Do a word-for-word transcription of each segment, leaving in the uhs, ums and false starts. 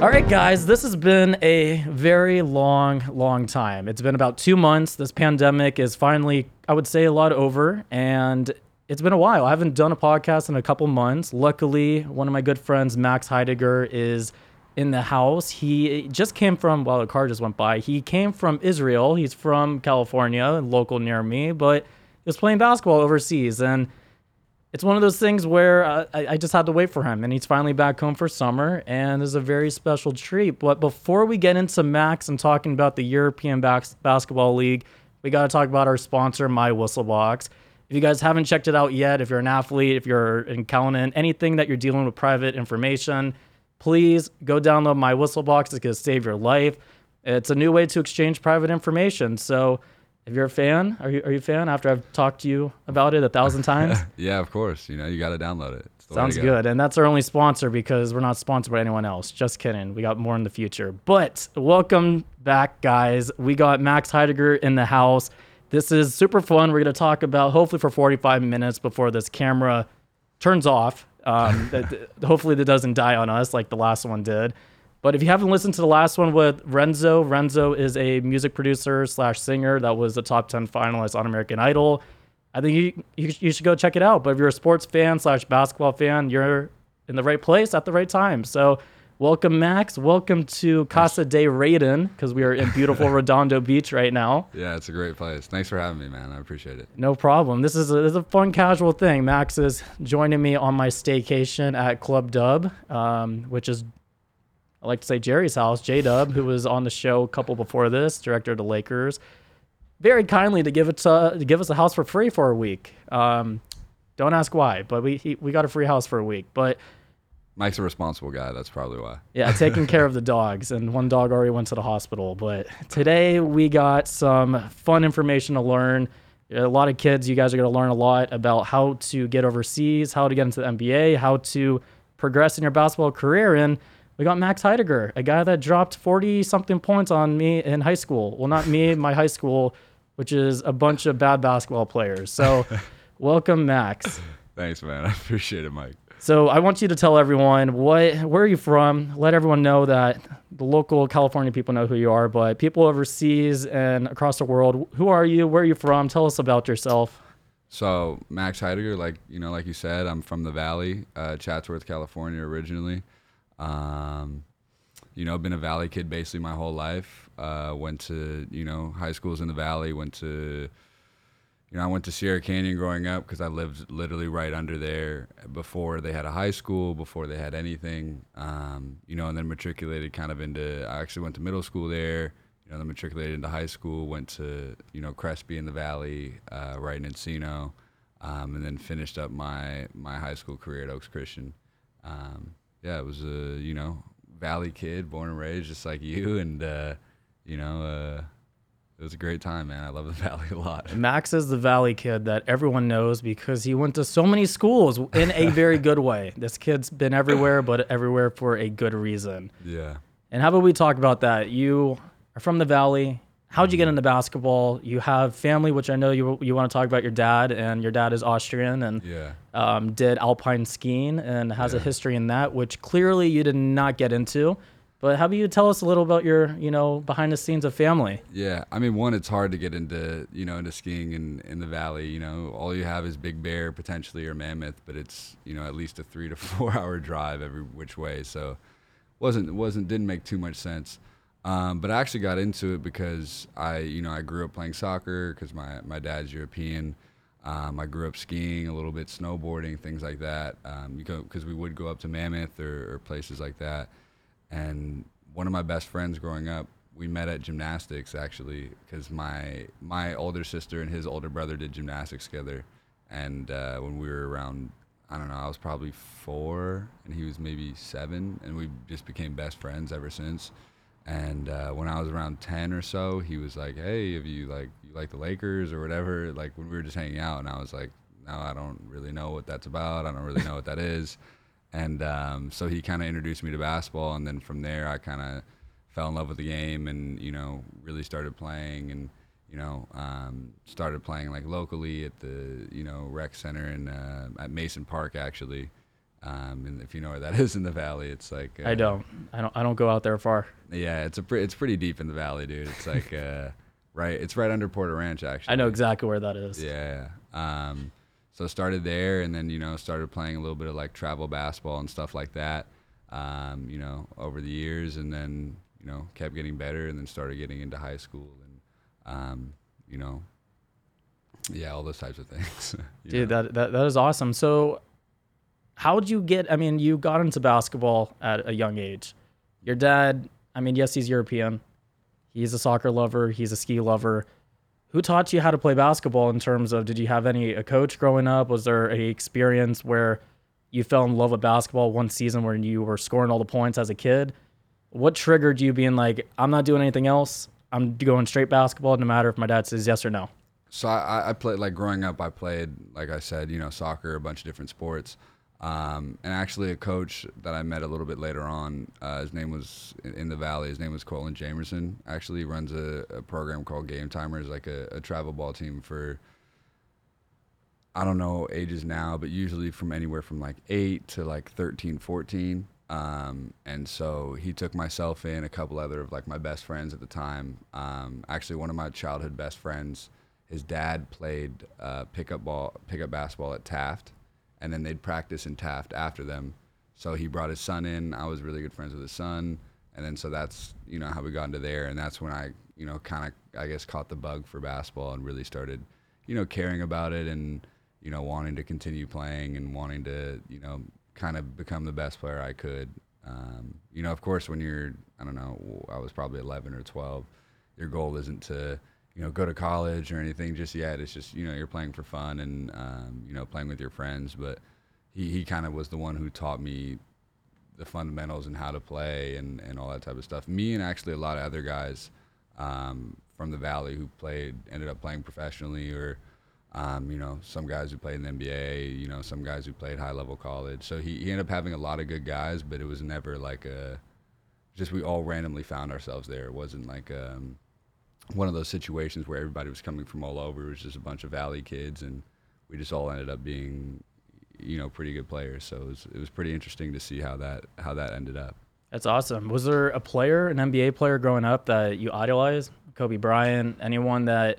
All right, guys, this has been a very long, long time. It's been about two months. This pandemic is finally, I would say, a lot over, and it's been a while. I haven't done a podcast in a couple months. Luckily, one of my good friends, Max Heidegger, is in the house. He just came from, well, the car just went by. He came from Israel. He's from California, local near me, but he was playing basketball overseas, and it's one of those things where uh, I, I just had to wait for him, and he's finally back home for summer, and it's a very special treat. But before we get into Max and talking about the European Bas- Basketball League, we got to talk about our sponsor, My Whistlebox. If you guys haven't checked it out yet, if you're an athlete, if you're in accountant, anything that you're dealing with private information, please go download My Whistlebox. It's going to save your life. It's a new way to exchange private information. So if you're a fan, are you are you a fan after I've talked to you about it a thousand times? Yeah, of course. You know, you got to download it. Sounds go. good. And that's our only sponsor because we're not sponsored by anyone else. Just kidding. We got more in the future. But welcome back, guys. We got Max Heidegger in the house. This is super fun. We're going to talk about, hopefully for forty-five minutes before this camera turns off. Um, that, hopefully that doesn't die on us like the last one did. But if you haven't listened to the last one with Renzo, Renzo is a music producer slash singer that was a top ten finalist on American Idol. I think you, you you should go check it out. But if you're a sports fan slash basketball fan, you're in the right place at the right time. So welcome, Max. Welcome to Casa de Raiden, because we are in beautiful Redondo Beach right now. Yeah, it's a great place. Thanks for having me, man. I appreciate it. No problem. This is a, this is a fun, casual thing. Max is joining me on my staycation at Club Dub, um, which is... I like to say Jerry's house, J-Dub, who was on the show a couple before this, director of the Lakers, very kindly to give it to, to give us a house for free for a week. Um, don't ask why, but we he, we got a free house for a week. But Mike's a responsible guy. That's probably why. Yeah, taking care of the dogs, and one dog already went to the hospital. But today we got some fun information to learn. A lot of kids, you guys are going to learn a lot about how to get overseas, how to get into the N B A, how to progress in your basketball career, and we got Max Heidegger, a guy that dropped forty-something points on me in high school. Well, not me, my high school, which is a bunch of bad basketball players. So welcome, Max. Thanks, man. I appreciate it, Mike. So I want you to tell everyone, what, where are you from? Let everyone know that the local California people know who you are, but people overseas and across the world, who are you? Where are you from? Tell us about yourself. So Max Heidegger, like you know, like you said, I'm from the Valley, uh, Chatsworth, California originally. Um, you know, been a Valley kid basically my whole life. Uh, went to, you know, high schools in the Valley, went to, you know, I went to Sierra Canyon growing up because I lived literally right under there before they had a high school, before they had anything, um, you know, and then matriculated kind of into, I actually went to middle school there, you know, then matriculated into high school, went to, you know, Crespi in the Valley, uh, right in Encino, um, and then finished up my, my high school career at Oaks Christian, um. Yeah, it was a, you know, Valley kid, born and raised, just like you. And, uh, you know, uh, it was a great time, man. I love the Valley a lot. Max is the Valley kid that everyone knows because he went to so many schools in a very good way. This kid's been everywhere, but everywhere for a good reason. Yeah. And how about we talk about that? You are from the Valley. How'd you get into basketball? You have family, which I know you you want to talk about your dad, and your dad is Austrian and yeah. um, did alpine skiing and has yeah. a history in that, which clearly you did not get into. But how about you tell us a little about your, you know, behind the scenes of family? Yeah, I mean, one, it's hard to get into, you know, into skiing in, in the Valley. You know, all you have is Big Bear potentially or Mammoth, but it's, you know, at least a three to four hour drive every which way. So wasn't wasn't didn't make too much sense. Um, but I actually got into it because I, you know, I grew up playing soccer because my, my dad's European. Um, I grew up skiing a little bit, snowboarding, things like that. Um, because we would go up to Mammoth or, or places like that. And one of my best friends growing up, we met at gymnastics actually because my my older sister and his older brother did gymnastics together. And uh, when we were around, I don't know, I was probably four and he was maybe seven, and we just became best friends ever since. And uh, when I was around ten or so, he was like, "Hey, have you like you like the Lakers or whatever?" Like when we were just hanging out, and I was like, "No, I don't really know what that's about. I don't really know what that is." And um, so he kind of introduced me to basketball, and then from there, I kind of fell in love with the game, and you know, really started playing, and you know, um, started playing like locally at the you know rec center and uh, at Mason Park actually. Um, and if you know where that is in the valley, it's like uh, I don't, I don't, I don't go out there far. Yeah, it's a pre- it's pretty deep in the valley, dude. It's like uh, right, it's right under Porter Ranch, actually. I know exactly where that is. Yeah. Um, so started there, and then you know started playing a little bit of like travel basketball and stuff like that. Um, you know, over the years, and then you know kept getting better, and then started getting into high school, and um, you know, yeah, all those types of things. Dude, that, that that is awesome. So. How did you get, I mean, you got into basketball at a young age. Your dad, I mean, yes, he's European. He's a soccer lover. He's a ski lover. Who taught you how to play basketball in terms of, did you have any, a coach growing up? Was there an experience where you fell in love with basketball one season when you were scoring all the points as a kid? What triggered you being like, I'm not doing anything else. I'm going straight basketball, no matter if my dad says yes or no. So I, I played, like growing up, I played, like I said, you know, soccer, a bunch of different sports. Um, and actually a coach that I met a little bit later on, uh, his name was in the Valley. His name was Colin Jamerson. Actually runs a, a program called Game Timers, like a, a travel ball team for, I don't know ages now, but usually from anywhere from like eight to like thirteen, fourteen. Um, and so he took myself in, a couple other of like my best friends at the time. Um, actually one of my childhood best friends, his dad played, uh, pickup ball, pickup basketball at Taft. And then they'd practice in Taft after them. So he brought his son in. I was really good friends with his son. And then so that's, you know, how we got into there. And that's when I, you know, kind of, I guess, caught the bug for basketball and really started, you know, caring about it and, you know, wanting to continue playing and wanting to, you know, kind of become the best player I could. Um, you know, of course, when you're, I don't know, I was probably eleven or twelve, your goal isn't to, you know, go to college or anything just yet. It's just, you know, you're playing for fun and, um, you know, playing with your friends. But he, he kind of was the one who taught me the fundamentals and how to play and, and all that type of stuff. Me and actually a lot of other guys um, from the Valley who played, ended up playing professionally or, um, you know, some guys who played in the N B A, you know, some guys who played high-level college. So he, he ended up having a lot of good guys, but it was never like a, just we all randomly found ourselves there. It wasn't like um one of those situations where everybody was coming from all over. It was just a bunch of Valley kids, and we just all ended up being, you know, pretty good players. So it was, it was pretty interesting to see how that how that ended up. That's awesome. Was there a player, an N B A player growing up that you idolized? Kobe Bryant, anyone that,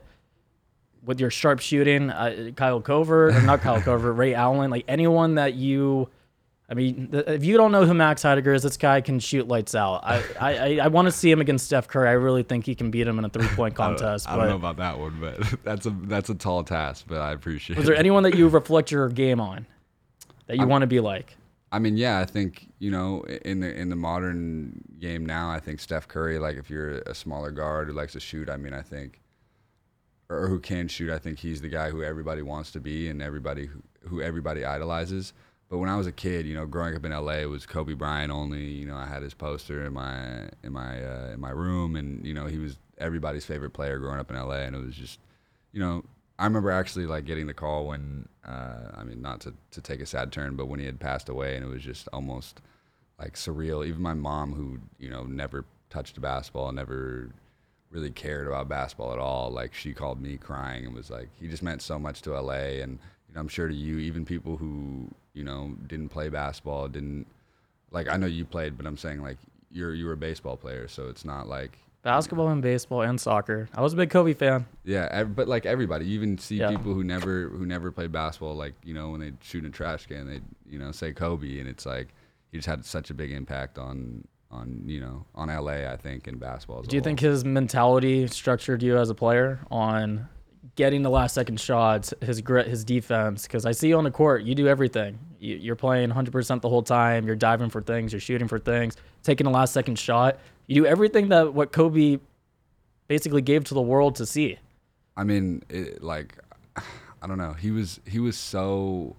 with your sharp shooting, uh, Kyle Cover, not Kyle Cover, Ray Allen, like anyone that you... I mean, if you don't know who Max Heidegger is, this guy can shoot lights out. I I, I want to see him against Steph Curry. I really think he can beat him in a three-point contest. I don't, I don't know about that one, but that's a that's a tall task, but I appreciate it. Was there anyone that you reflect your game on that you I want mean, to be like? I mean, yeah, I think, you know, in the in the modern game now, I think Steph Curry, like if you're a smaller guard who likes to shoot, I mean, I think, or who can shoot, I think he's the guy who everybody wants to be and everybody who, who everybody idolizes. But when I was a kid, you know, growing up in L A, it was Kobe Bryant only. You know, I had his poster in my in my uh, in my room, and you know, he was everybody's favorite player growing up in L A. And it was just, you know, I remember actually like getting the call when, uh, I mean, not to, to take a sad turn, but when he had passed away, and it was just almost like surreal. Even my mom, who you know never touched a basketball, never really cared about basketball at all, like she called me crying and was like, he just meant so much to L A, and you know, I'm sure to you, even people who you know, didn't play basketball, didn't, like, I know you played, but I'm saying, like, you're, you were a baseball player, so it's not like... Basketball you know. And baseball and soccer. I was a big Kobe fan. Yeah, but, like, everybody. You even see yeah. people who never who never played basketball, like, you know, when they shoot in a trash can, they, you know, say Kobe, and it's like, he just had such a big impact on, on you know, on L A, I think, in basketball. Do you think his mentality structured you as a player on... getting the last second shots, his grit, his defense, because I see you on the court, you do everything. You, you're playing one hundred percent the whole time. You're diving for things. You're shooting for things, taking the last second shot. You do everything that what Kobe basically gave to the world to see. I mean, it, like, I don't know. He was he was so,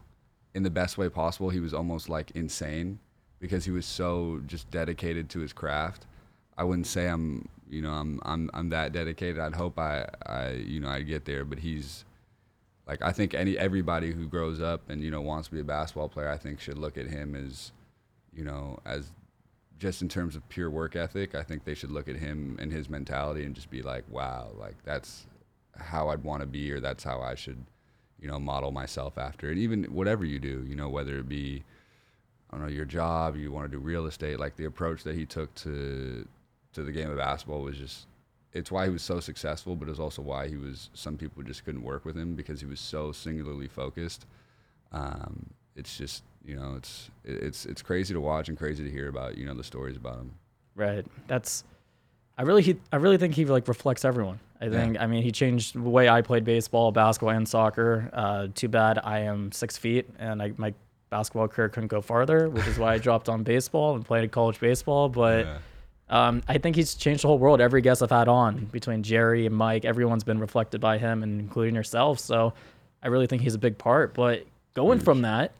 in the best way possible, he was almost like insane because he was so just dedicated to his craft. I wouldn't say I'm, you know, I'm I'm I'm that dedicated. I'd hope I, I you know, I'd get there. But he's, like, I think any everybody who grows up and, you know, wants to be a basketball player, I think should look at him as, you know, as just in terms of pure work ethic. I think they should look at him and his mentality and just be like, wow, like, that's how I'd want to be, or that's how I should, you know, model myself after. And even whatever you do, you know, whether it be I don't know, your job, you want to do real estate. Like the approach that he took to to the game of basketball was just, it's why he was so successful, but it's also why he was, some people just couldn't work with him because he was so singularly focused. Um, it's just, you know, it's it's it's crazy to watch and crazy to hear about, you know, the stories about him. Right. That's, I really he, I really think he like reflects everyone. I think, yeah. I mean, he changed the way I played baseball, basketball, and soccer. Uh, too bad I am six feet and I, my basketball career couldn't go farther, which is why I dropped on baseball and played college baseball. But yeah. um, I think he's changed the whole world. Every guest I've had on between Jerry and Mike, everyone's been reflected by him, and including yourself. So I really think he's a big part. But going Huge. from that,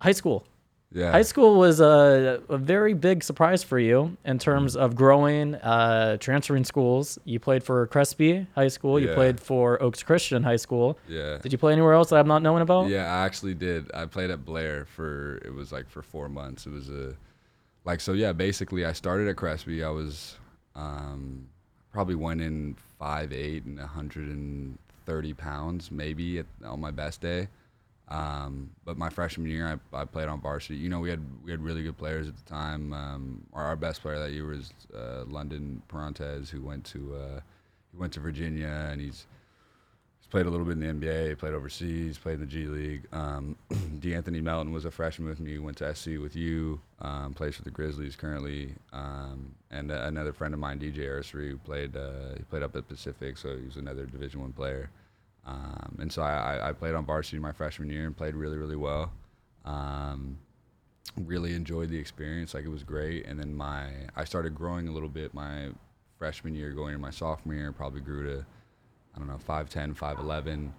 high school. Yeah. High school was a, a very big surprise for you in terms of growing, uh, transferring schools. You played for Crespi High School. You yeah. played for Oaks Christian High School. Yeah. Did you play anywhere else that I'm not knowing about? Yeah, I actually did. I played at Blair for, it was like for four months. It was a, like, so yeah, basically I started at Crespi. I was um, probably went in five eight and one hundred thirty pounds maybe at, on my best day. Um, but my freshman year, I, I played on varsity. You know, we had we had really good players at the time. Um, our, our best player that year was uh, London Perrantes, who went to uh, he went to Virginia, and he's he's played a little bit in the N B A, played overseas, played in the G League. Um, D'Anthony Melton was a freshman with me, went to S C with you, um, plays for the Grizzlies currently, um, and uh, another friend of mine, D J Arsory, who played uh, he played up at Pacific, so he was another Division One player. Um, and so I, I played on varsity my freshman year and played really, really well. Um, really enjoyed the experience. Like, it was great. And then my I started growing a little bit my freshman year, going into my sophomore year, probably grew to, I don't know, five ten, five eleven.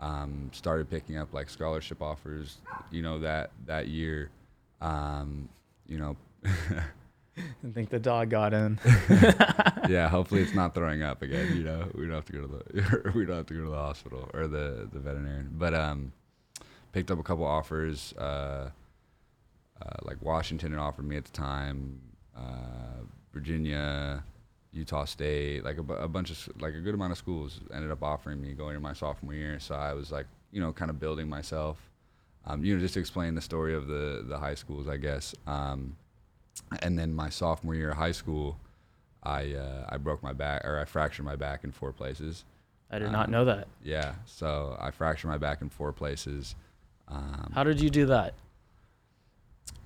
Um, started picking up, like, scholarship offers, you know, that, that year. Um, you know. I think the dog got in. Yeah, hopefully it's not throwing up again. You know, we don't have to go to the we don't have to go to the hospital or the, the veterinarian. But um, picked up a couple offers. Uh, uh, like Washington had offered me at the time, uh, Virginia, Utah State, like a, a bunch of like a good amount of schools ended up offering me going into my sophomore year. So I was like, you know, kind of building myself. Um, you know, just to explain the story of the the high schools, I guess. Um, And then my sophomore year of high school, I uh, I broke my back, or I fractured my back in four places. I did um, not know that. Yeah, so I fractured my back in four places. Um, how did you do that?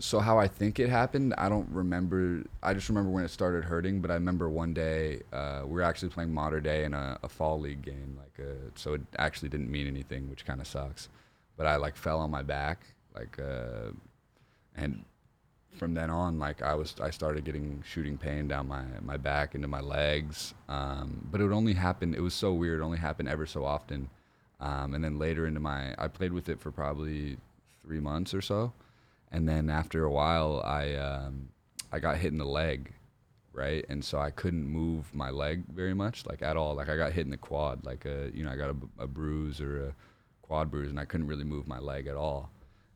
So how I think it happened, I don't remember. I just remember when it started hurting, but I remember one day, uh, we were actually playing Mater Dei in a, a fall league game. like a, So it actually didn't mean anything, which kind of sucks. But I like fell on my back, like, uh, and... from then on, like I was, I started getting shooting pain down my, my back into my legs. Um, but it would only happen. It was so weird. It only happened ever so often. Um, and then later into my, I played with it for probably three months or so. And then after a while, I, um, I got hit in the leg. Right. And so I couldn't move my leg very much, like at all. Like I got hit in the quad, like a, you know, I got a, a bruise or a quad bruise, and I couldn't really move my leg at all.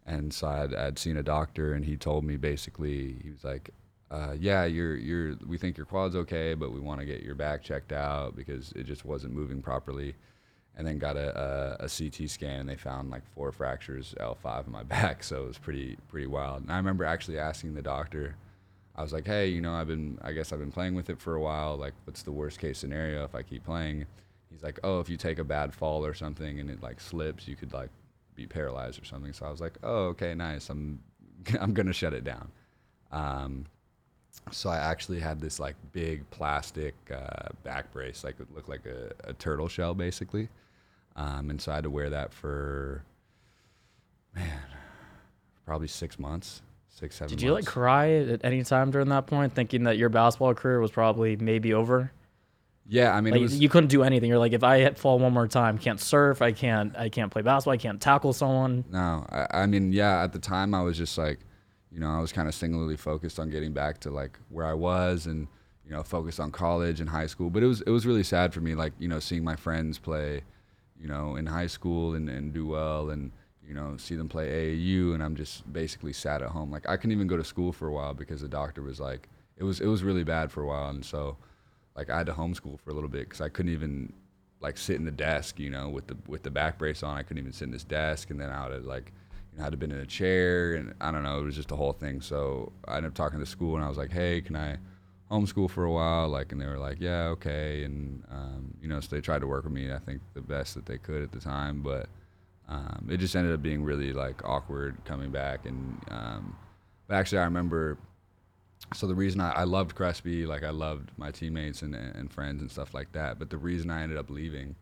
And so I'd, I'd seen a doctor, and he told me basically, he was like, uh, yeah, you're, you're, we think your quad's okay, but we want to get your back checked out because it just wasn't moving properly. And then got a, a, a C T scan, and they found like four fractures, L five in my back. So it was pretty, pretty wild. And I remember actually asking the doctor, I was like, hey, you know, I've been, I guess I've been playing with it for a while. Like, what's the worst case scenario if I keep playing? He's like, oh, if you take a bad fall or something and it like slips, you could like be paralyzed or something. So I was like, oh, okay, nice. I'm I'm gonna shut it down. Um, so I actually had this like big plastic uh, back brace, like it looked like a, a turtle shell basically. Um, and so I had to wear that for, man, probably six months, six, seven months. Did you like cry at any time during that point, thinking that your basketball career was probably maybe over? Yeah, I mean, like, it was, you couldn't do anything. You're like, if I hit fall one more time, can't surf, I can't, I can't play basketball, I can't tackle someone. No, I, I mean, yeah, at the time I was just like, you know, I was kind of singularly focused on getting back to like where I was, and you know, focused on college and high school. But it was, it was really sad for me, like you know, seeing my friends play, you know, in high school and, and do well, and you know, see them play A A U, and I'm just basically sat at home. Like I couldn't even go to school for a while because the doctor was like, it was, it was really bad for a while, and so. Like I had to homeschool for a little bit because I couldn't even like sit in the desk, you know, with the with the back brace on. I couldn't even sit in this desk, and then I would like, I had been in a chair, and I don't know, it was just a whole thing. So I ended up talking to school, and I was like, hey, can I homeschool for a while? Like, and they were like, yeah, okay. And, um, you know, so they tried to work with me, I think, the best that they could at the time. But um, it just ended up being really, like, awkward coming back. And um, but actually, I remember, so the reason I, I loved Crespi, like, I loved my teammates and, and friends and stuff like that. But the reason I ended up leaving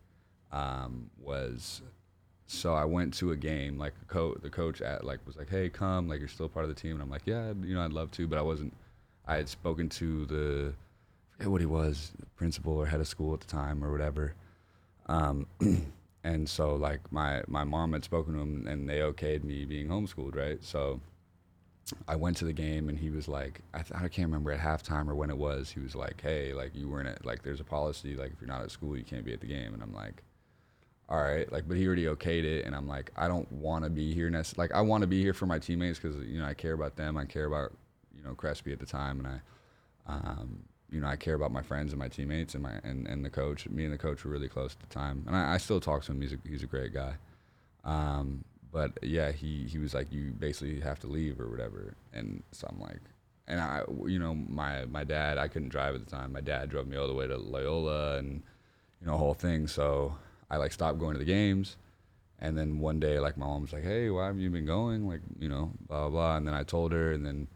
um, was... So I went to a game, like the coach, the coach at, like was like, hey, come, like you're still part of the team. And I'm like, yeah, you know, I'd love to, but I wasn't, I had spoken to the, I forget what he was, principal or head of school at the time or whatever. Um, and so like my, my mom had spoken to him and they okayed me being homeschooled, right? So I went to the game and he was like, I, th- I can't remember at halftime or when it was, he was like, hey, like you weren't at, like there's a policy, like if you're not at school, you can't be at the game. And I'm like, all right, like, but he already okayed it, and I'm like, I don't want to be here. Nec- like, I want to be here for my teammates because, you know, I care about them. I care about, you know, Crespi at the time, and I, um, you know, I care about my friends and my teammates and my and, and the coach. Me and the coach were really close at the time, and I, I still talk to him. He's a, he's a great guy. Um, but, yeah, he, he was like, you basically have to leave or whatever, and so I'm like, and I, you know, my, my dad, I couldn't drive at the time. My dad drove me all the way to Loyola and, you know, whole thing, so... I like stopped going to the games, and then one day like my mom was like, "Hey, why haven't you been going?" Like, you know, blah blah blah. And then I told her, and then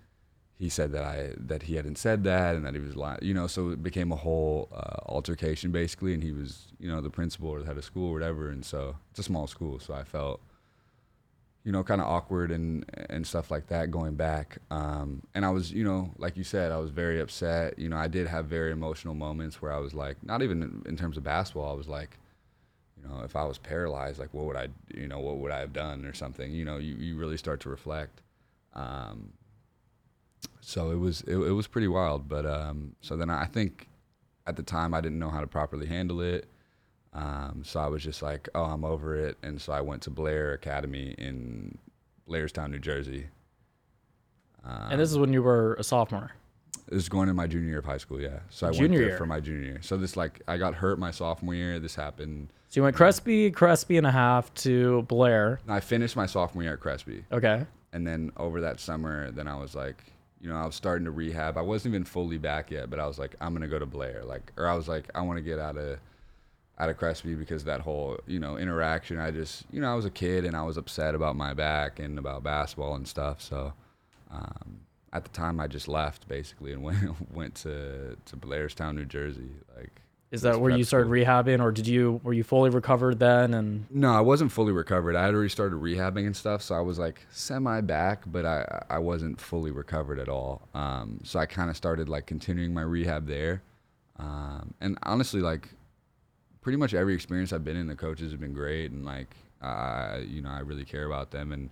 he said that I that he hadn't said that, and that he was lying, you know. So it became a whole uh, altercation basically, and he was, you know, the principal or the head of school or whatever. And so it's a small school, so I felt, you know, kind of awkward and and stuff like that going back. Um, and I was, you know, like you said, I was very upset. You know, I did have very emotional moments where I was like, not even in terms of basketball, I was like, you know, if I was paralyzed, like what would I, you know, what would I have done or something? You know, you, you really start to reflect. Um, so it was it, it was pretty wild. But um, so then I think at the time I didn't know how to properly handle it. Um, so I was just like, oh, I'm over it. And so I went to Blair Academy in Blairstown, New Jersey. Um, and this is when you were a sophomore. It was going in my junior year of high school, yeah. So I junior went there year. for my junior year. So this, like, I got hurt my sophomore year. This happened. So you went Crespi, Crespi and a half to Blair. I finished my sophomore year at Crespi. Okay. And then over that summer, then I was like, you know, I was starting to rehab. I wasn't even fully back yet, but I was like, I'm going to go to Blair. Like, or I was like, I want to get out of out of Crespi because that whole, you know, interaction. I just, you know, I was a kid and I was upset about my back and about basketball and stuff. So, um at the time, I just left basically and went went to, to Blairstown, New Jersey. Like, is that where you started rehabbing, or did you were you fully recovered then? And no, I wasn't fully recovered. I had already started rehabbing and stuff, so I was like semi back, but I, I wasn't fully recovered at all. Um, so I kind of started like continuing my rehab there, um, and honestly, like pretty much every experience I've been in, the coaches have been great, and like I uh, you know I really care about them and.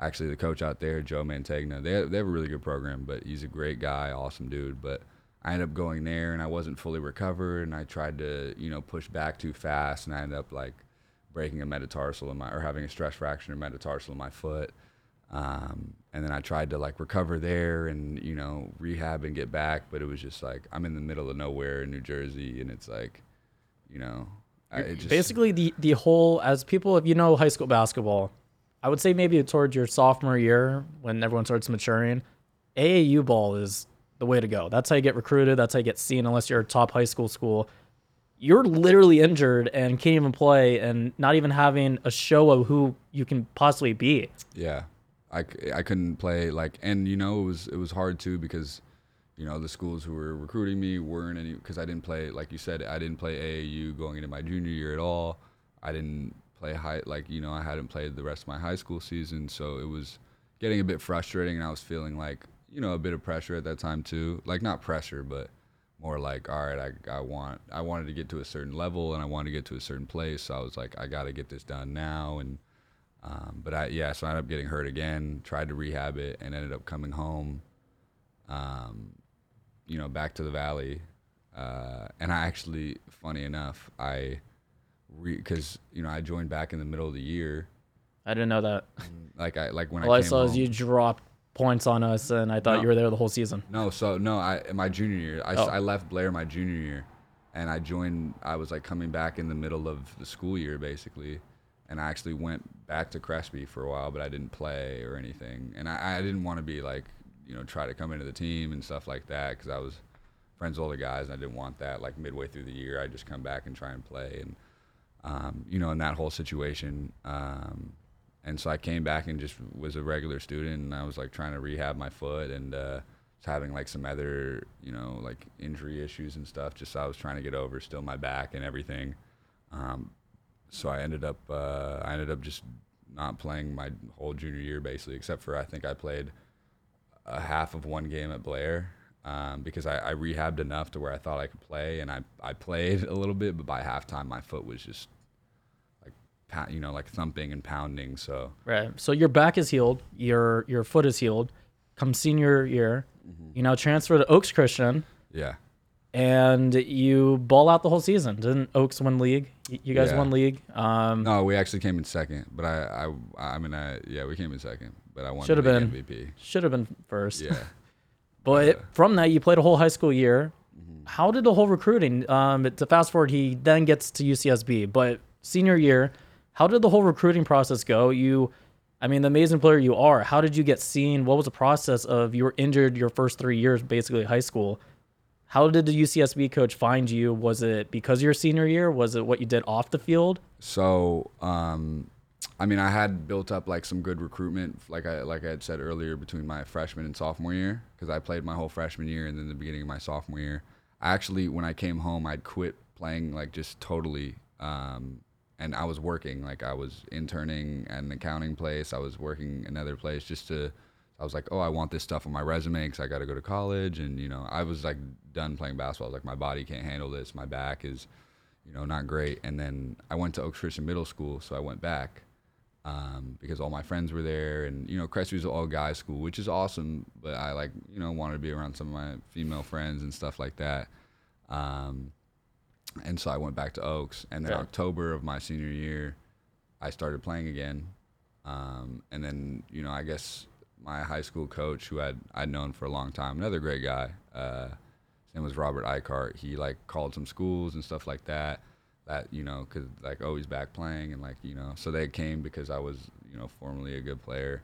Actually, the coach out there, Joe Mantegna, they have, they have a really good program, but he's a great guy, awesome dude. But I ended up going there, and I wasn't fully recovered, and I tried to, you know, push back too fast, and I ended up, like, breaking a metatarsal in my, or having a stress fracture in metatarsal in my foot. Um, and then I tried to, like, recover there and, you know, rehab and get back, but it was just, like, I'm in the middle of nowhere in New Jersey, and it's, like, you know. I, just, basically, the, the whole, as people, if you know high school basketball, I would say maybe towards your sophomore year when everyone starts maturing, A A U ball is the way to go. That's how you get recruited. That's how you get seen unless you're a top high school school. You're literally injured and can't even play and not even having a show of who you can possibly be. Yeah, I, I couldn't play. like, And, you know, it was it was hard, too, because, you know, the schools who were recruiting me weren't any – because I didn't play – like you said, I didn't play A A U going into my junior year at all. I didn't – play high, like, you know, I hadn't played the rest of my high school season, so it was getting a bit frustrating, and I was feeling like, you know, a bit of pressure at that time too, like not pressure, but more like, all right, I, I want, I wanted to get to a certain level, and I wanted to get to a certain place, so I was like, I got to get this done now, and, um, but I, yeah, so I ended up getting hurt again, tried to rehab it, and ended up coming home, um, you know, back to the Valley, uh, and I actually, funny enough, I, because you know I joined back in the middle of the year. I didn't know that. Like I like when all I, came I saw home, is you dropped points on us, and I thought no, you were there the whole season. No, so no, I my junior year, I, oh. I left Blair my junior year, and I joined. I was like coming back in the middle of the school year basically, and I actually went back to Crespi for a while, but I didn't play or anything. And I, I didn't want to be like, you know, try to come into the team and stuff like that, because I was friends with all the guys and I didn't want that. Like midway through the year, I'd just come back and try and play. And, um, you know, in that whole situation. Um, and so I came back and just was a regular student, and I was like trying to rehab my foot and uh, having like some other, you know, like injury issues and stuff. Just I was trying to get over still my back and everything. Um, so I ended up, uh, I ended up just not playing my whole junior year basically, except for I think I played a half of one game at Blair, um, because I, I rehabbed enough to where I thought I could play, and I, I played a little bit, but by halftime my foot was just like, you know, like thumping and pounding. So right. So your back is healed, your your foot is healed. Come senior year, mm-hmm. you now transfer to Oaks Christian. Yeah. And you ball out the whole season. Didn't Oaks win league? You guys yeah. won league. Um, no, we actually came in second. But I, I, I mean, I yeah, we came in second. But I won the M V P. Should have been first. Yeah. But yeah. from that, you played a whole high school year. Mm-hmm. How did the whole recruiting? Um, to fast forward, he then gets to U C S B. But senior year, how did the whole recruiting process go? You, I mean, the amazing player you are. How did you get seen? What was the process of you were injured your first three years, basically high school? How did the U C S B coach find you? Was it because your senior year? Was it what you did off the field? So, um, I mean, I had built up like some good recruitment, like I like I had said earlier, between my freshman and sophomore year, because I played my whole freshman year and then the beginning of my sophomore year. I actually, when I came home, I'd quit playing like just totally, um, and I was working. Like I was interning at an accounting place. I was working another place just to. I was like, oh, I want this stuff on my resume because I got to go to college. And, you know, I was like done playing basketball. I was like, my body can't handle this. My back is, you know, not great. And then I went to Oaks Christian Middle School. So I went back um, because all my friends were there. And, you know, Crespi's an all guys school, which is awesome. But I like, you know, wanted to be around some of my female friends and stuff like that. Um, and so I went back to Oaks. And then yeah. October of my senior year, I started playing again. Um, and then, you know, I guess my high school coach, who I'd, I'd known for a long time, another great guy, uh, his name was Robert Icart. He like called some schools and stuff like that, that, you know, cause like, oh, he's back playing. And like, you know, so they came because I was, you know, formerly a good player.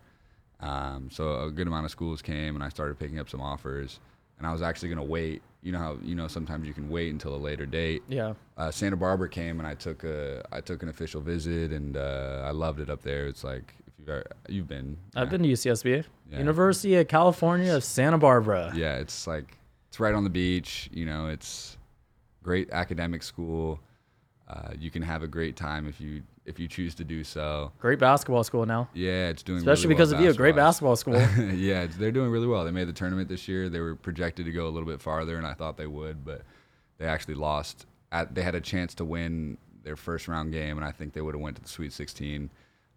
Um, so a good amount of schools came and I started picking up some offers, and I was actually going to wait, you know, how, you know, sometimes you can wait until a later date. Yeah. Uh, Santa Barbara came and I took a, I took an official visit, and uh, I loved it up there. It's like, You've been. I've yeah. been to U C S B, yeah. University of California of Santa Barbara. Yeah, it's like it's right on the beach. You know, it's great academic school. Uh, you can have a great time if you if you choose to do so. Great basketball school now. Yeah, it's doing especially really because well of you. Great basketball school. yeah, it's, they're doing really well. They made the tournament this year. They were projected to go a little bit farther, and I thought they would, but they actually lost. At, they had a chance to win their first round game, and I think they would have went to the Sweet sixteen.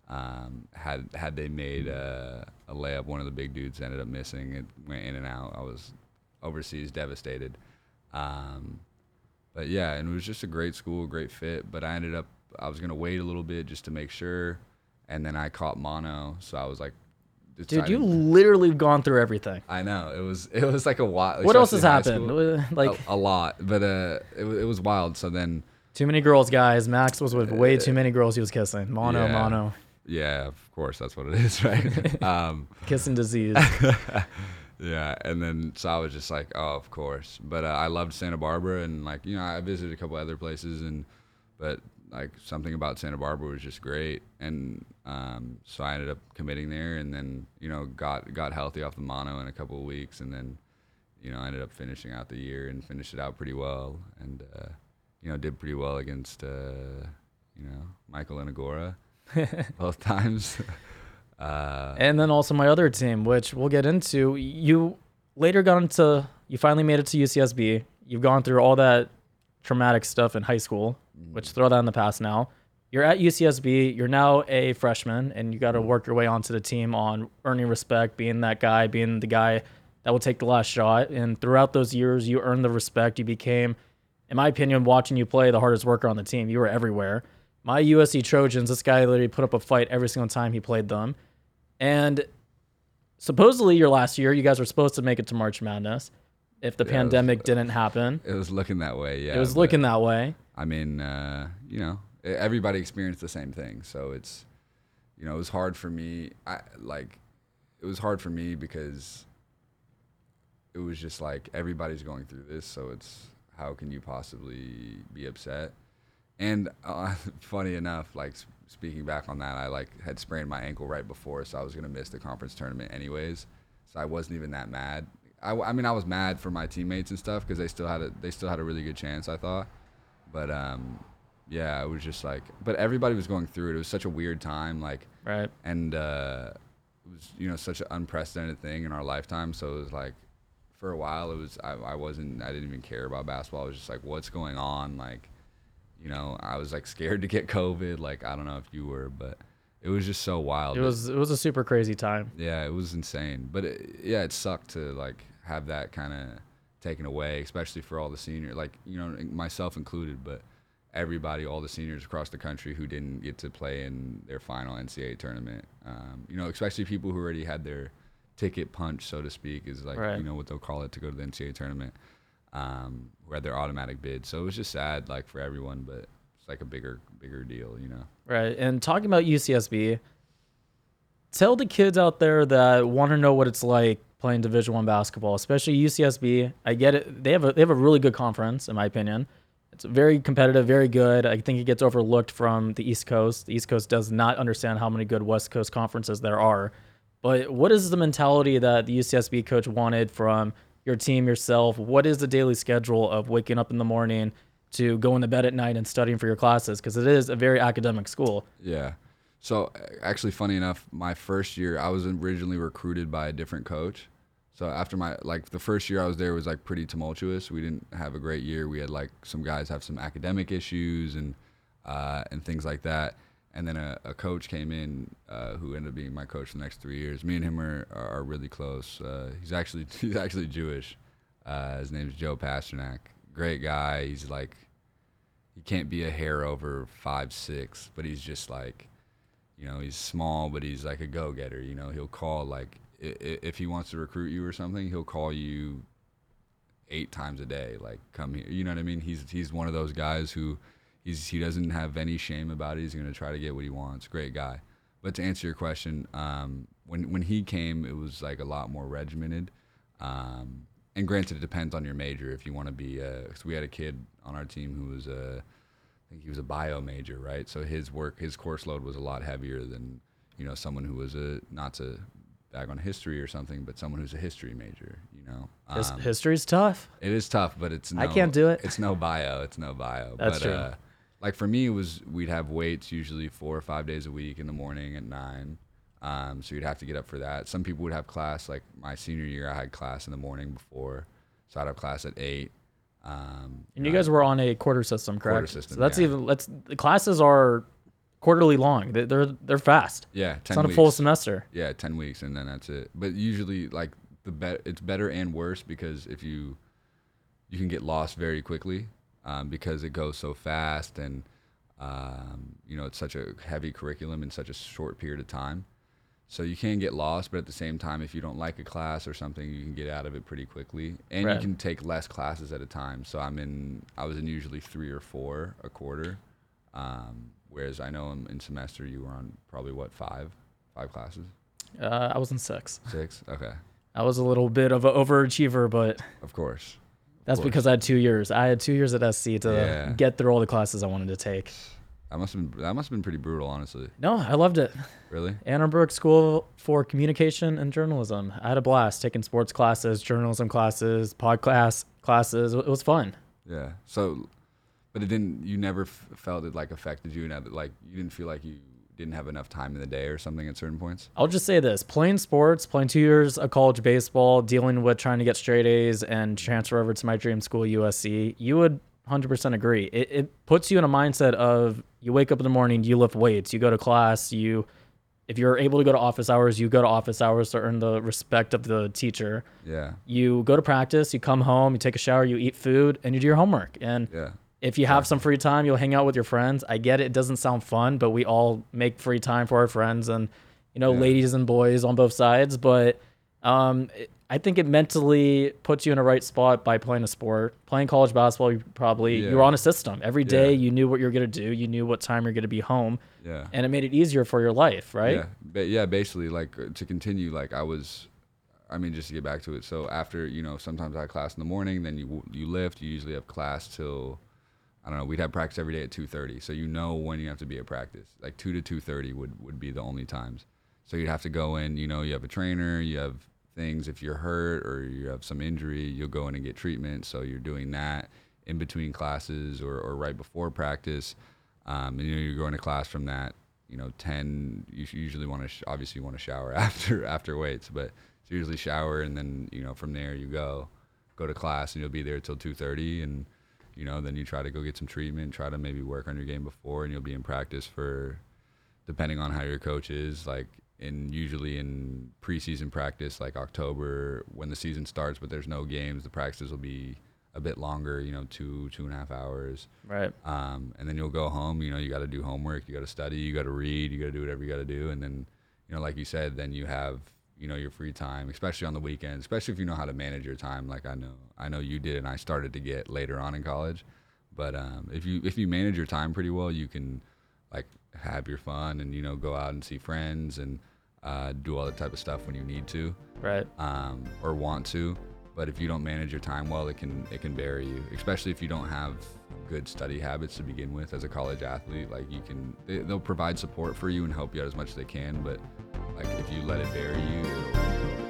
Um, had had they made uh, a layup. One of the big dudes ended up missing. It went in and out. I was overseas, devastated. Um, but yeah, and it was just a great school, great fit. But I ended up, I was going to wait a little bit just to make sure. And then I caught mono. So I was like, decided. Dude, you literally gone through everything. I know. It was it was like a wild. What else has happened? School, like a, a lot. But uh, it, it was wild. So then. Too many girls, guys. Max was with way too many girls he was kissing. Mono, yeah. mono. Yeah, of course, that's what it is, right? Um, Kissing disease. yeah, and then so I was just like, oh, of course. But uh, I loved Santa Barbara, and like, you know, I visited a couple other places, and but like something about Santa Barbara was just great, and um, so I ended up committing there, and then you know got got healthy off the mono in a couple of weeks, and then you know I ended up finishing out the year and finished it out pretty well, and uh, you know did pretty well against uh, you know Michael and Agora. Both times. Uh, and then also my other team, which we'll get into. You later got into, you finally made it to U C S B. You've gone through all that traumatic stuff in high school, which throw that in the past now. You're at U C S B. You're now a freshman, and you got to work your way onto the team on earning respect, being that guy, being the guy that will take the last shot. And throughout those years, you earned the respect. You became, in my opinion, watching you play, the hardest worker on the team. You were everywhere. My U S C Trojans, this guy literally put up a fight every single time he played them. And supposedly your last year, you guys were supposed to make it to March Madness if the yeah, pandemic was, didn't happen. It was looking that way, yeah. It was looking that way. I mean, uh, you know, everybody experienced the same thing. So it's, you know, it was hard for me. I like, it was hard for me because it was just like, everybody's going through this, so it's, how can you possibly be upset? And uh, funny enough, like speaking back on that, I like had sprained my ankle right before, so I was gonna miss the conference tournament anyways. So I wasn't even that mad. I, I mean, I was mad for my teammates and stuff because they still had a they still had a really good chance, I thought. But um, yeah, it was just like, but everybody was going through it. It was such a weird time, like, right. And uh, it was, you know, such an unprecedented thing in our lifetime. So it was like, for a while, it was I, I wasn't I didn't even care about basketball. I was just like, what's going on? Like, you know, I was like scared to get COVID. Like, I don't know if you were, but. It was just so wild. It was it was a super crazy time. Yeah, it was insane. But it, yeah, it sucked to like have that kind of taken away, especially for all the seniors, like, you know, myself included, but everybody, all the seniors across the country who didn't get to play in their final N C double A tournament. Um, you know, especially people who already had their ticket punch, so to speak, is like, right. You know what they'll call it, to go to the N C double A tournament, um, who had their automatic bid. So it was just sad, like, for everyone, but it's like a bigger, bigger deal, you know? Right. And talking about U C S B, tell the kids out there that want to know what it's like playing Division I basketball, especially U C S B. I get it. They have a, they have a really good conference, in my opinion. It's very competitive, very good. I think it gets overlooked from the East Coast. The East Coast does not understand how many good West Coast conferences there are. But what is the mentality that the U C S B coach wanted from your team, yourself? What is the daily schedule of waking up in the morning to going to bed at night and studying for your classes, because it is a very academic school? Yeah. So actually, funny enough, my first year, I was originally recruited by a different coach. So after my, like, the first year I was there was, like, pretty tumultuous. We didn't have a great year. We had, like, some guys have some academic issues and uh, and things like that. And then a, a coach came in uh, who ended up being my coach for the next three years. Me and him are, are really close. Uh, he's actually he's actually Jewish. Uh, his name is Joe Pasternak. Great guy. He's like, he can't be a hair over five six, but he's just like, you know, he's small, but he's like a go-getter. You know, he'll call, like, if he wants to recruit you or something, he'll call you eight times a day, like, come here. You know what I mean? He's he's one of those guys who he's he doesn't have any shame about it. He's gonna try to get what he wants. Great guy. But to answer your question, um, when when he came, it was like a lot more regimented. Um, And granted, it depends on your major. If you want to be, because we had a kid on our team who was a, I think he was a bio major, right? So his work, his course load was a lot heavier than, you know, someone who was a, not to bag on history or something, but someone who's a history major, you know. Um, History's tough. It is tough, but it's no, I can't do it. It's no bio. It's no bio. That's but, true. Uh, like for me, it was, we'd have weights usually four or five days a week in the morning at nine. Um, so you'd have to get up for that. Some people would have class, like my senior year, I had class in the morning before, so I'd have class at eight. Um, and you guys I, were on a quarter system, correct? Quarter system, so that's yeah. even, that's, the classes are quarterly long. They, they're they're fast. Yeah, ten weeks. It's not weeks. A full semester. Yeah, ten weeks, and then that's it. But usually, like, the bet, it's better and worse because if you, you can get lost very quickly um, because it goes so fast and, um, you know, it's such a heavy curriculum in such a short period of time. So you can get lost, but at the same time, if you don't like a class or something, you can get out of it pretty quickly. And right. You can take less classes at a time. So I'm in, I was in usually three or four a quarter, um, whereas I know in semester you were on probably, what, five? Five classes? Uh, I was in six. Six? Okay. I was a little bit of an overachiever, but... Of course. Of that's course. Because I had two years. I had two years at S C to yeah. get through all the classes I wanted to take. That must have been, that must have been pretty brutal, honestly. No, I loved it. Really? Annenberg School for Communication and Journalism. I had a blast taking sports classes, journalism classes, podcast classes. It was fun. Yeah. So, but it didn't. You never f- felt it like affected you, and like you didn't feel like you didn't have enough time in the day or something at certain points. I'll just say this: playing sports, playing two years of college baseball, dealing with trying to get straight A's, and transfer over to my dream school, U S C. You would. one hundred percent agree. It, it puts you in a mindset of you wake up in the morning, you lift weights, you go to class, you, if you're able to go to office hours, you go to office hours to earn the respect of the teacher. Yeah. You go to practice, you come home, you take a shower, you eat food, and you do your homework. And yeah. if you have yeah. some free time, you'll hang out with your friends. I get it. It doesn't sound fun, but we all make free time for our friends and, you know, yeah. ladies and boys on both sides. But Um, it, I think it mentally puts you in a right spot by playing a sport. Playing college basketball, you probably, yeah. you were on a system. Every day yeah. you knew what you were going to do. You knew what time you're going to be home. Yeah. And it made it easier for your life, right? Yeah. Ba- yeah, basically, like, to continue, like, I was, I mean, just to get back to it. So after, you know, sometimes I had class in the morning, then you you lift. You usually have class till, I don't know, we'd have practice every day at two thirty. So you know when you have to be at practice. Like two to two thirty would, would be the only times. So you'd have to go in, you know, you have a trainer, you have things. If you're hurt or you have some injury, you'll go in and get treatment. So you're doing that in between classes or, or right before practice. Um, and, you know, you're going to class from that, you know, ten, you usually want to, sh- obviously you want to shower after, after weights, but so usually shower. And then, you know, from there you go, go to class and you'll be there till two thirty. And, you know, then you try to go get some treatment, try to maybe work on your game before, and you'll be in practice for, depending on how your coach is, like, and usually in preseason practice, like October, when the season starts, but there's no games, the practices will be a bit longer, you know, two, two and a half hours. Right. Um, and then you'll go home, you know, you got to do homework, you got to study, you got to read, you got to do whatever you got to do. And then, you know, like you said, then you have, you know, your free time, especially on the weekends, especially if you know how to manage your time. Like I know, I know you did, and I started to get later on in college. But um, if you, if you manage your time pretty well, you can like have your fun and, you know, go out and see friends and, Uh, do all that type of stuff when you need to, right? Um, or want to. But if you don't manage your time well, it can it can bury you. Especially if you don't have good study habits to begin with. As a college athlete, like you can, they, they'll provide support for you and help you out as much as they can. But like if you let it bury you, it'll, it'll